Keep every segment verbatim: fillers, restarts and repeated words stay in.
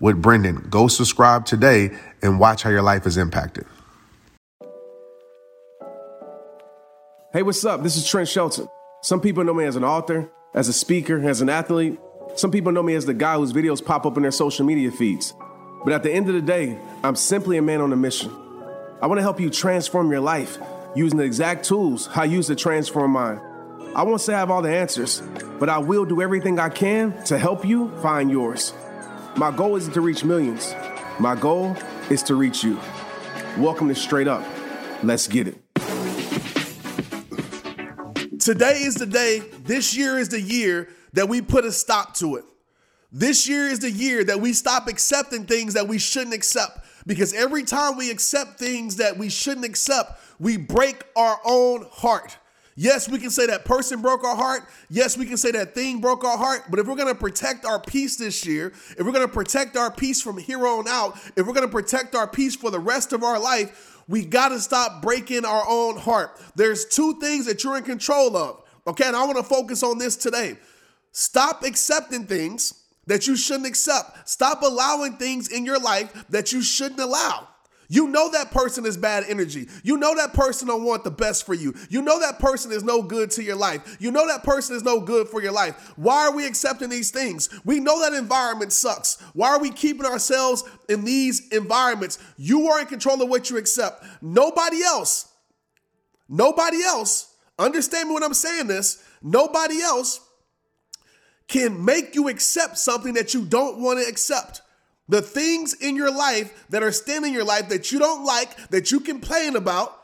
with Brendan. Go subscribe today and watch how your life is impacted. Hey, what's up? This is Trent Shelton. Some people know me as an author, as a speaker, as an athlete. Some people know me as the guy whose videos pop up in their social media feeds. But at the end of the day, I'm simply a man on a mission. I want to help you transform your life using the exact tools I use to transform mine. I won't say I have all the answers, but I will do everything I can to help you find yours. My goal isn't to reach millions. My goal is to reach you. Welcome to Straight Up. Let's get it. Today is the day. This year is the year that we put a stop to it. This year is the year that we stop accepting things that we shouldn't accept. Because every time we accept things that we shouldn't accept, we break our own heart. Yes, we can say that person broke our heart. Yes, we can say that thing broke our heart. But if we're going to protect our peace this year, if we're going to protect our peace from here on out, if we're going to protect our peace for the rest of our life, we got to stop breaking our own heart. There's two things that you're in control of. Okay, and I want to focus on this today. Stop accepting things that you shouldn't accept. Stop allowing things in your life that you shouldn't allow. You know that person is bad energy. You know that person don't want the best for you. You know that person is no good to your life. You know that person is no good for your life. Why are we accepting these things? We know that environment sucks. Why are we keeping ourselves in these environments? You are in control of what you accept. Nobody else, nobody else, understand me when I'm saying this, nobody else can make you accept something that you don't want to accept. The things in your life that are standing in your life that you don't like, that you complain about,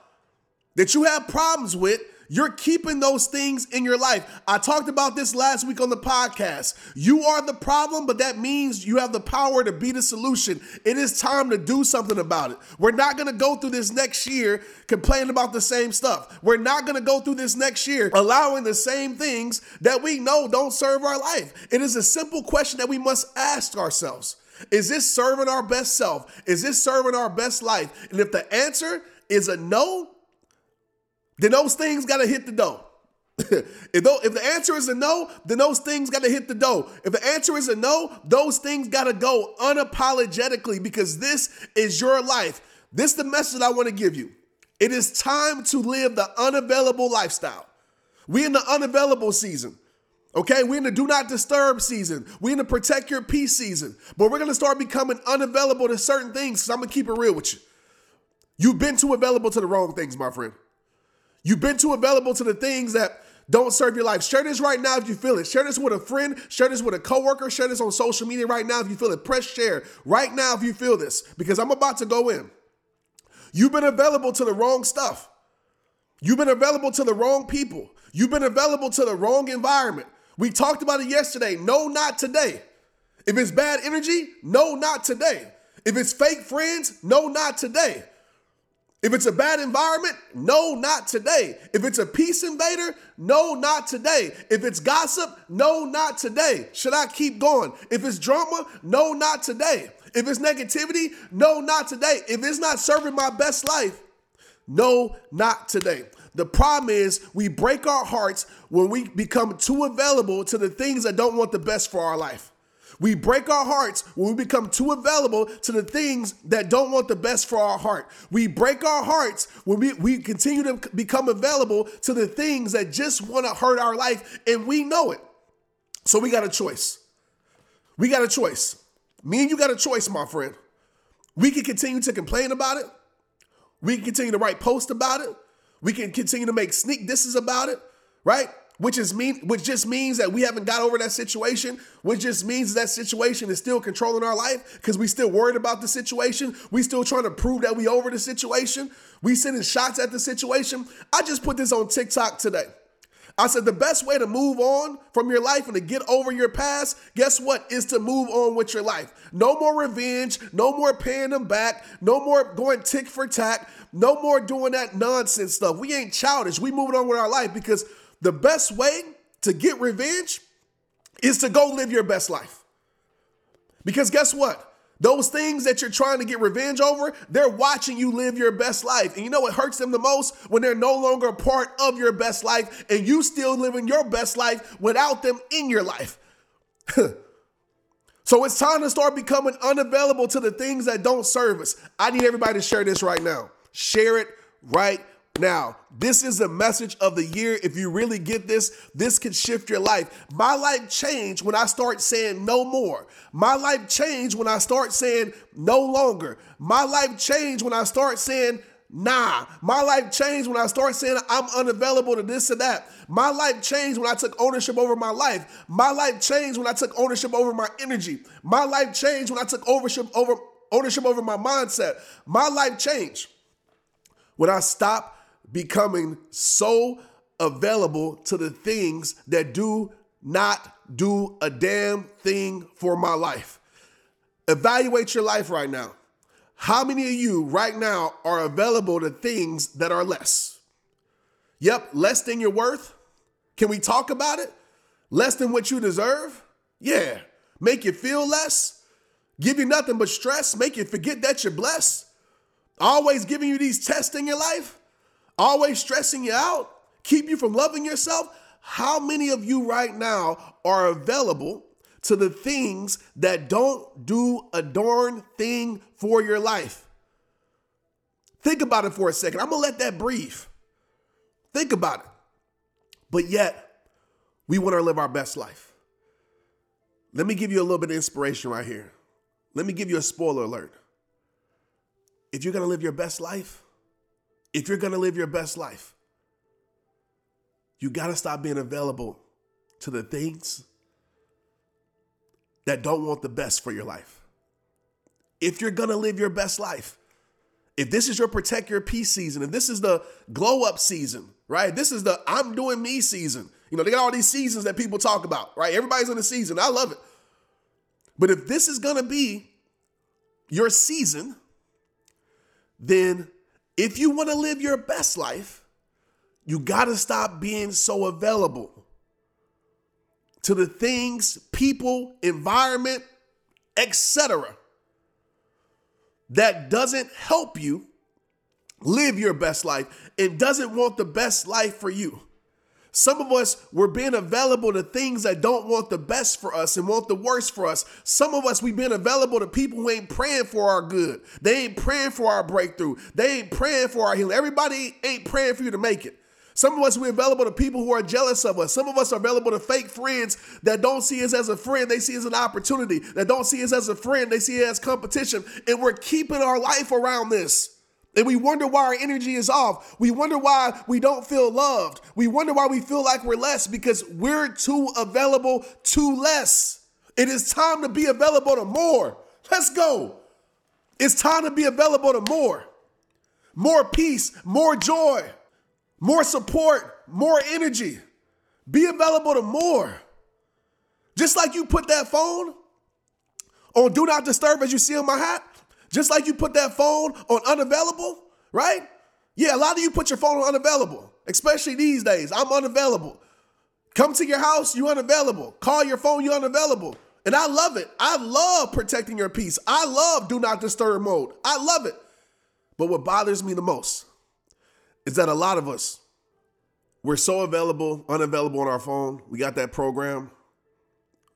that you have problems with, you're keeping those things in your life. I talked about this last week on the podcast. You are the problem, but that means you have the power to be the solution. It is time to do something about it. We're not going to go through this next year complaining about the same stuff. We're not going to go through this next year allowing the same things that we know don't serve our life. It is a simple question that we must ask ourselves. Is this serving our best self? Is this serving our best life? And if the answer is a no, then those things got to hit the dough. if, th- if the answer is a no, then those things got to hit the dough. If the answer is a no, those things got to go unapologetically because this is your life. This is the message I want to give you. It is time to live the unavailable lifestyle. We're in the unavailable season. Okay, we're in the do not disturb season. We're in the protect your peace season. But we're going to start becoming unavailable to certain things because I'm going to keep it real with you. You've been too available to the wrong things, my friend. You've been too available to the things that don't serve your life. Share this right now if you feel it. Share this with a friend. Share this with a coworker. Share this on social media right now if you feel it. Press share right now if you feel this because I'm about to go in. You've been available to the wrong stuff. You've been available to the wrong people. You've been available to the wrong environment. We talked about it yesterday. No, not today. If it's bad energy, no, not today. If it's fake friends, no, not today. If it's a bad environment, no, not today. If it's a peace invader, no, not today. If it's gossip, no, not today. Should I keep going? If it's drama, no, not today. If it's negativity, no, not today. If it's not serving my best life, no, not today. The problem is we break our hearts when we become too available to the things that don't want the best for our life. We break our hearts when we become too available to the things that don't want the best for our heart. We break our hearts when we, we continue to become available to the things that just want to hurt our life, and we know it. So we got a choice. We got a choice. Me and you got a choice, my friend. We can continue to complain about it. We can continue to write posts about it. We can continue to make sneak disses about it, right? Which is mean, which just means that we haven't got over that situation, which just means that situation is still controlling our life because we still worried about the situation. We still trying to prove that we over the situation. We sending shots at the situation. I just put this on TikTok today. I said the best way to move on from your life and to get over your past, guess what, is to move on with your life. No more revenge, no more paying them back, no more going tick for tack, no more doing that nonsense stuff. We ain't childish. We moving on with our life because the best way to get revenge is to go live your best life. Because guess what? Those things that you're trying to get revenge over, they're watching you live your best life. And you know what hurts them the most? When they're no longer a part of your best life and you still living your best life without them in your life. So it's time to start becoming unavailable to the things that don't serve us. I need everybody to share this right now. Share it right now. This is the message of the year. If you really get this, this could shift your life. My life changed when I start saying no more. My life changed when I start saying no longer. My life changed when I start saying nah. My life changed when I start saying I'm unavailable to this and that. My life changed when I took ownership over my life. My life changed when I took ownership over my energy. My life changed when I took ownership over ownership over my mindset. My life changed when I stopped becoming so available to the things that do not do a damn thing for my life. Evaluate your life right now. How many of you right now are available to things that are less? Yep, less than your worth. Can we talk about it? Less than what you deserve? Yeah. Make you feel less? Give you nothing but stress? Make you forget that you're blessed? Always giving you these tests in your life? Always stressing you out, keep you from loving yourself. How many of you right now are available to the things that don't do a darn thing for your life? Think about it for a second. I'm gonna let that breathe. Think about it. But yet, we wanna live our best life. Let me give you a little bit of inspiration right here. Let me give you a spoiler alert. If you're gonna live your best life, If you're going to live your best life, you got to stop being available to the things that don't want the best for your life. If you're going to live your best life, if this is your protect your peace season, if this is the glow up season, right? This is the I'm doing me season. You know, they got all these seasons that people talk about, right? Everybody's in a season. I love it. But if this is going to be your season, then if you want to live your best life, you got to stop being so available to the things, people, environment, et cetera that doesn't help you live your best life and doesn't want the best life for you. Some of us, we're being available to things that don't want the best for us and want the worst for us. Some of us, we've been available to people who ain't praying for our good. They ain't praying for our breakthrough. They ain't praying for our healing. Everybody ain't praying for you to make it. Some of us, we're available to people who are jealous of us. Some of us are available to fake friends that don't see us as a friend. They see us as an opportunity. That don't see us as a friend. They see us as competition. And we're keeping our life around this. And we wonder why our energy is off. We wonder why we don't feel loved. We wonder why we feel like we're less because we're too available to less. It is time to be available to more. Let's go. It's time to be available to more. More peace, more joy, more support, more energy. Be available to more. Just like you put that phone on Do Not Disturb as you see on my hat. Just like you put that phone on unavailable, right? Yeah, a lot of you put your phone on unavailable, especially these days. I'm unavailable. Come to your house, you unavailable. Call your phone, you unavailable. And I love it. I love protecting your peace. I love do not disturb mode. I love it. But what bothers me the most is that a lot of us, we're so available, unavailable on our phone. We got that program.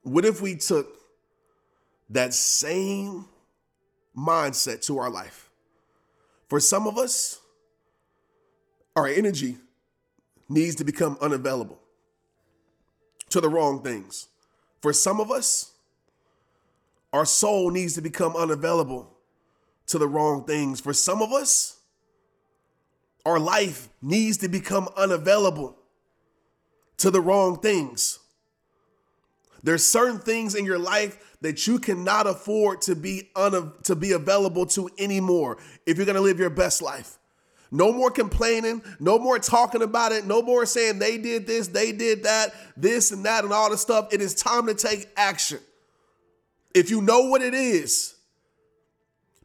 What if we took that same mindset to our life? For some of us, our energy needs to become unavailable to the wrong things. For some of us, our soul needs to become unavailable to the wrong things. For some of us, our life needs to become unavailable to the wrong things. There's certain things in your life that you cannot afford to be un- to be available to anymore if you're going to live your best life. No more complaining, no more talking about it, no more saying they did this, they did that, this and that and all this stuff. It is time to take action. If you know what it is,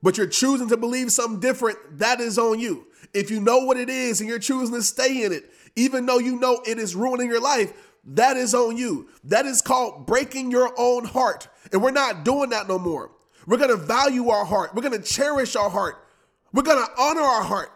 but you're choosing to believe something different, that is on you. If you know what it is and you're choosing to stay in it, even though you know it is ruining your life, that is on you. That is called breaking your own heart. And we're not doing that no more. We're going to value our heart. We're going to cherish our heart. We're going to honor our heart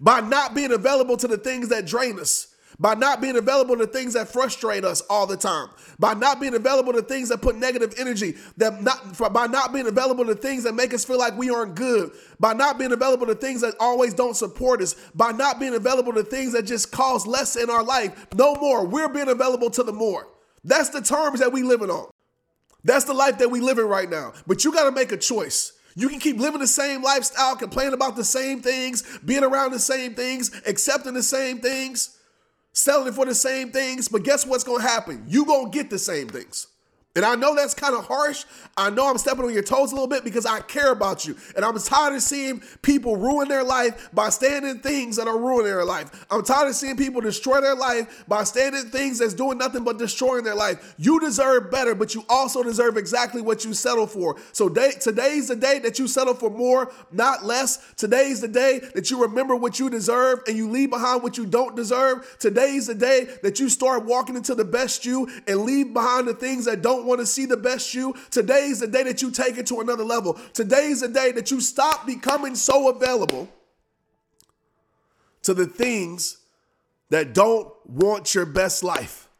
by not being available to the things that drain us, by not being available to things that frustrate us all the time, by not being available to things that put negative energy, that not, by not being available to things that make us feel like we aren't good, by not being available to things that always don't support us, by not being available to things that just cause less in our life. No more. We're being available to the more. That's the terms that we living on. That's the life that we living right now. But you got to make a choice. You can keep living the same lifestyle, complaining about the same things, being around the same things, accepting the same things, selling for the same things, but guess what's going to happen? You're going to get the same things. And I know that's kind of harsh. I know I'm stepping on your toes a little bit because I care about you. And I'm tired of seeing people ruin their life by staying in things that are ruining their life. I'm tired of seeing people destroy their life by staying in things that's doing nothing but destroying their life. You deserve better, but you also deserve exactly what you settle for. So day, today's the day that you settle for more, not less. Today's the day that you remember what you deserve and you leave behind what you don't deserve. Today's the day that you start walking into the best you and leave behind the things that don't want to see the best you. Today's the day that you take it to another level. Today's the day that you stop becoming so available to the things that don't want your best life.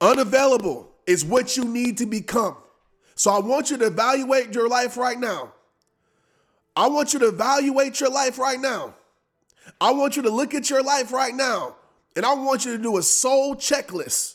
Unavailable is what you need to become. So I want you to evaluate your life right now. I want you to evaluate your life right now. I want you to look at your life right now, and I want you to do a soul checklist.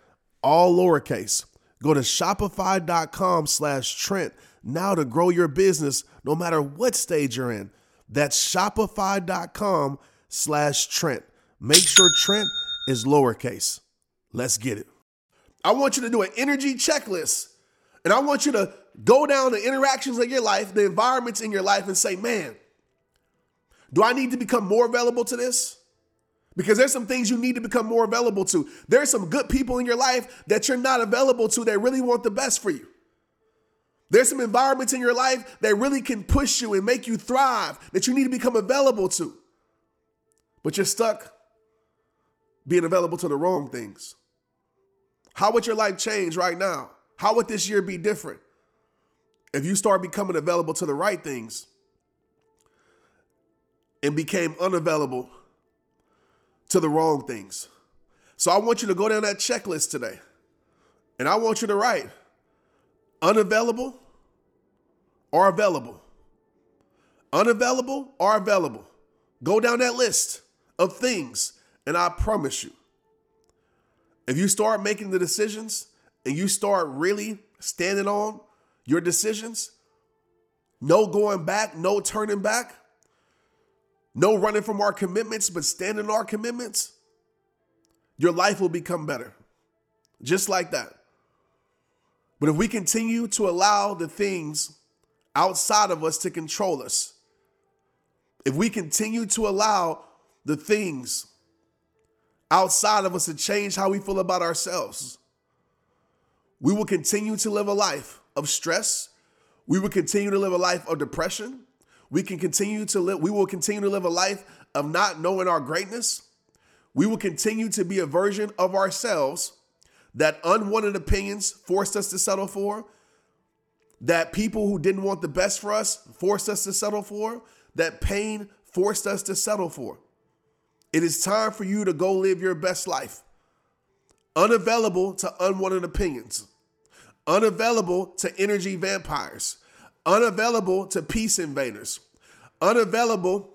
All lowercase. Go to shopify.com slash Trent now to grow your business no matter what stage you're in. That's shopify.com slash Trent. Make sure Trent is lowercase. Let's get it. I want you to do an energy checklist, and I want you to go down the interactions of your life, the environments in your life, and say, man, do I need to become more available to this? Because there's some things you need to become more available to. There's some good people in your life that you're not available to that really want the best for you. There's some environments in your life that really can push you and make you thrive that you need to become available to. But you're stuck being available to the wrong things. How would your life change right now? How would this year be different if you start becoming available to the right things and became unavailable to the wrong things? So I want you to go down that checklist today, and I want you to write unavailable or available. Unavailable or available. Go down that list of things, and I promise you, if you start making the decisions and you start really standing on your decisions, no going back, no turning back, no running from our commitments, but standing on our commitments, your life will become better. Just like that. But if we continue to allow the things outside of us to control us, if we continue to allow the things outside of us to change how we feel about ourselves, we will continue to live a life of stress. We will continue to live a life of depression. We can continue to live, we will continue to live a life of not knowing our greatness. We will continue to be a version of ourselves that unwanted opinions forced us to settle for, that people who didn't want the best for us forced us to settle for, that pain forced us to settle for. It is time for you to go live your best life. Unavailable to unwanted opinions. Unavailable to energy vampires. Unavailable to peace invaders, unavailable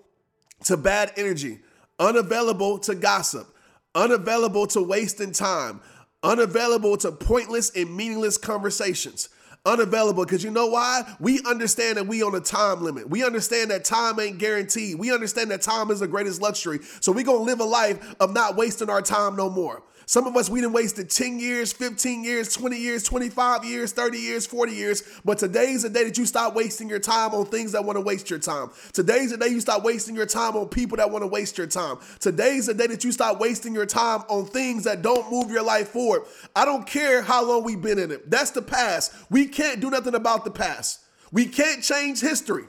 to bad energy, unavailable to gossip, unavailable to wasting time, unavailable to pointless and meaningless conversations, unavailable because you know why? We understand that we on a time limit. We understand that time ain't guaranteed. We understand that time is the greatest luxury. So we gonna live a life of not wasting our time no more. Some of us, we done wasted ten years, fifteen years, twenty years, twenty-five years, thirty years, forty years. But today's the day that you stop wasting your time on things that want to waste your time. Today's the day you stop wasting your time on people that want to waste your time. Today's the day that you stop wasting your time on things that don't move your life forward. I don't care how long we've been in it. That's the past. We can't do nothing about the past. We can't change history,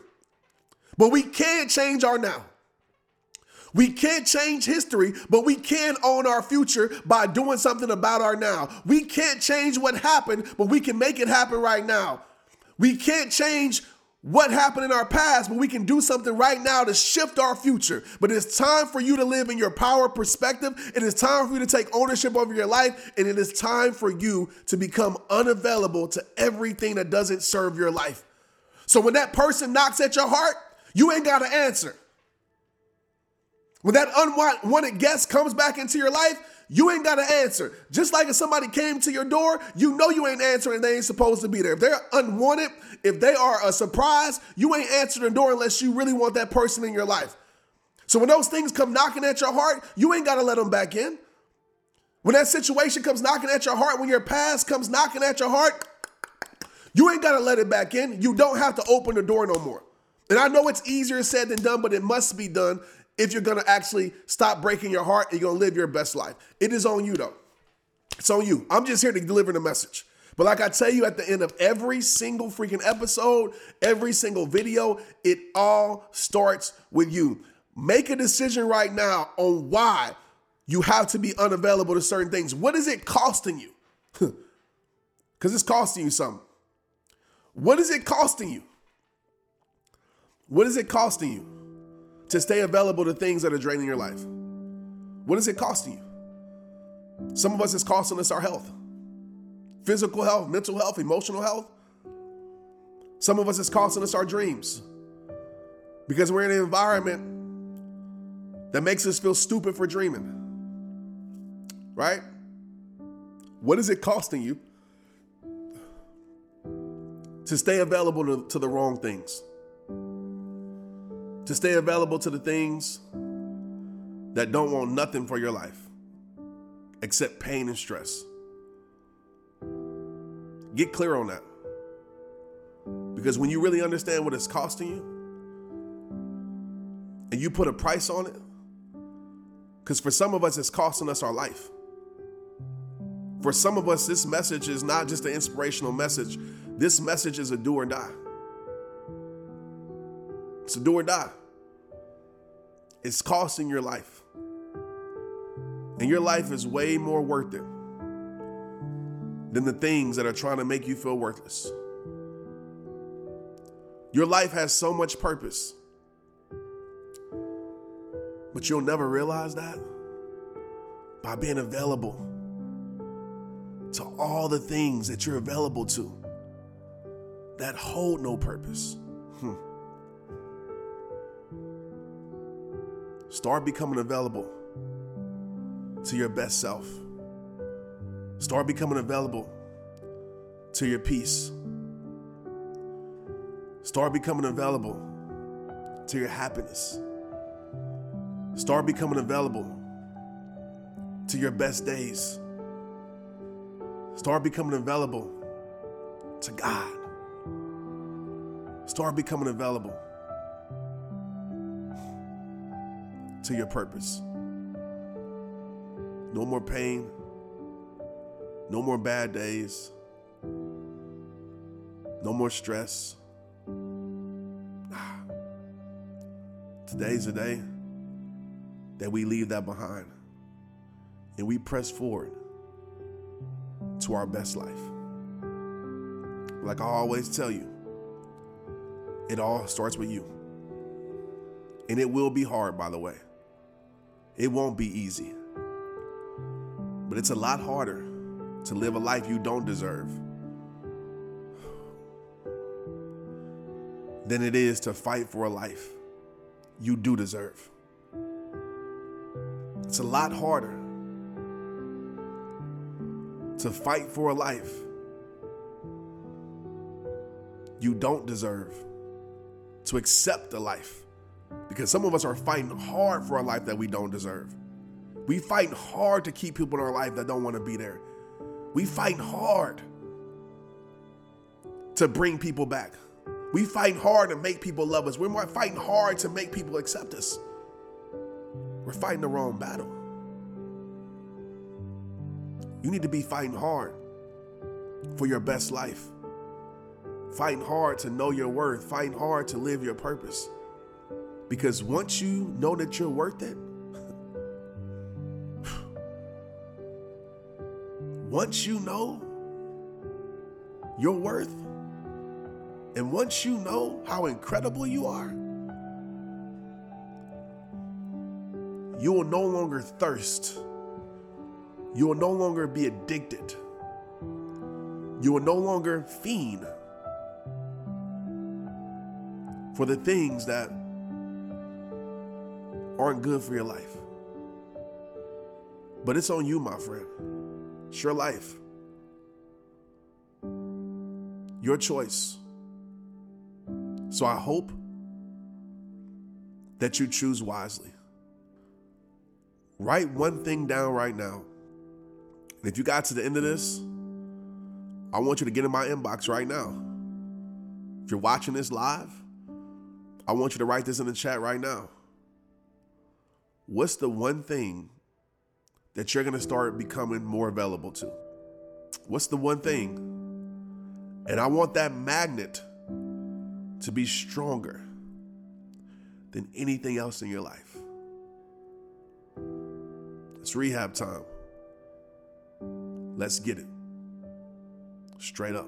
but we can change our now. We can't change history, but we can own our future by doing something about our now. We can't change what happened, but we can make it happen right now. We can't change what happened in our past, but we can do something right now to shift our future. But it's time for you to live in your power perspective. It is time for you to take ownership over your life. And it is time for you to become unavailable to everything that doesn't serve your life. So when that person knocks at your heart, you ain't got to answer. When that unwanted guest comes back into your life, you ain't got to answer. Just like if somebody came to your door, you know you ain't answering. They ain't supposed to be there. If they're unwanted, if they are a surprise, you ain't answering the door unless you really want that person in your life. So when those things come knocking at your heart, you ain't got to let them back in. When that situation comes knocking at your heart, when your past comes knocking at your heart, you ain't got to let it back in. You don't have to open the door no more. And I know it's easier said than done, but it must be done. If you're going to actually stop breaking your heart and you're going to live your best life. It is on you, though. It's on you. I'm just here to deliver the message. But like I tell you at the end of every single freaking episode, every single video, it all starts with you. Make a decision right now on why you have to be unavailable to certain things. What is it costing you? Because it's costing you something. What is it costing you? What is it costing you to stay available to things that are draining your life? What is it costing you? Some of us, it's costing us our health. Physical health, mental health, emotional health. Some of us, it's costing us our dreams. Because we're in an environment that makes us feel stupid for dreaming. Right? What is it costing you to stay available to, to the wrong things? To stay available to the things that don't want nothing for your life except pain and stress. Get clear on that. Because when you really understand what it's costing you and you put a price on it, because for some of us, it's costing us our life. For some of us, this message is not just an inspirational message. This message is a do or die. It's a do or die. It's costing your life. And your life is way more worth it than the things that are trying to make you feel worthless. Your life has so much purpose, but you'll never realize that by being available to all the things that you're available to that hold no purpose. Hmm. Start becoming available to your best self. Start becoming available to your peace. Start becoming available to your happiness. Start becoming available to your best days. Start becoming available to God. Start becoming available to your purpose. No more pain. No more bad days. No more stress. Today's the day that we leave that behind and we press forward to our best life. Like I always tell you, it all starts with you. And it will be hard, by the way. It won't be easy. But it's a lot harder to live a life you don't deserve than it is to fight for a life you do deserve. It's a lot harder to fight for a life you don't deserve, to accept a life, because some of us are fighting hard for a life that we don't deserve. We fight hard to keep people in our life that don't want to be there. We fight hard to bring people back. We fight hard to make people love us. We're not fighting hard to make people accept us. We're fighting the wrong battle. You need to be fighting hard for your best life. Fighting hard to know your worth. Fighting hard to live your purpose. Because once you know that you're worth it, once you know your worth, and once you know how incredible you are, you will no longer thirst. You will no longer be addicted. You will no longer fiend for the things that aren't good for your life. But it's on you, my friend. It's your life. Your choice. So I hope that you choose wisely. Write one thing down right now. And if you got to the end of this, I want you to get in my inbox right now. If you're watching this live, I want you to write this in the chat right now. What's the one thing that you're going to start becoming more available to? What's the one thing? And I want that magnet to be stronger than anything else in your life. It's rehab time. Let's get it. Straight up.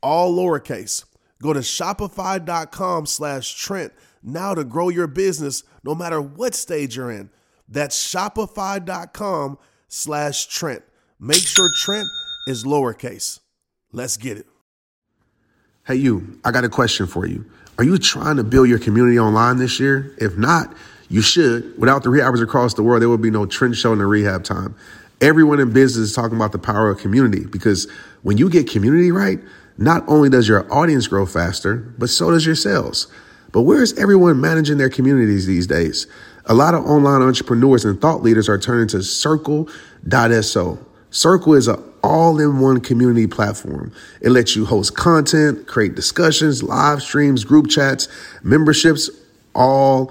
All lowercase. Go to shopify.com slash Trent now to grow your business no matter what stage you're in. That's shopify.com slash Trent. Make sure Trent is lowercase. Let's get it. Hey, you, I got a question for you. Are you trying to build your community online this year? If not, you should. Without the rehabbers across the world, there would be no Trent Shelton and Rehab Time. Everyone in business is talking about the power of community, because when you get community right, not only does your audience grow faster, but so does your sales. But where is everyone managing their communities these days? A lot of online entrepreneurs and thought leaders are turning to Circle dot S O. Circle is an all-in-one community platform. It lets you host content, create discussions, live streams, group chats, memberships, all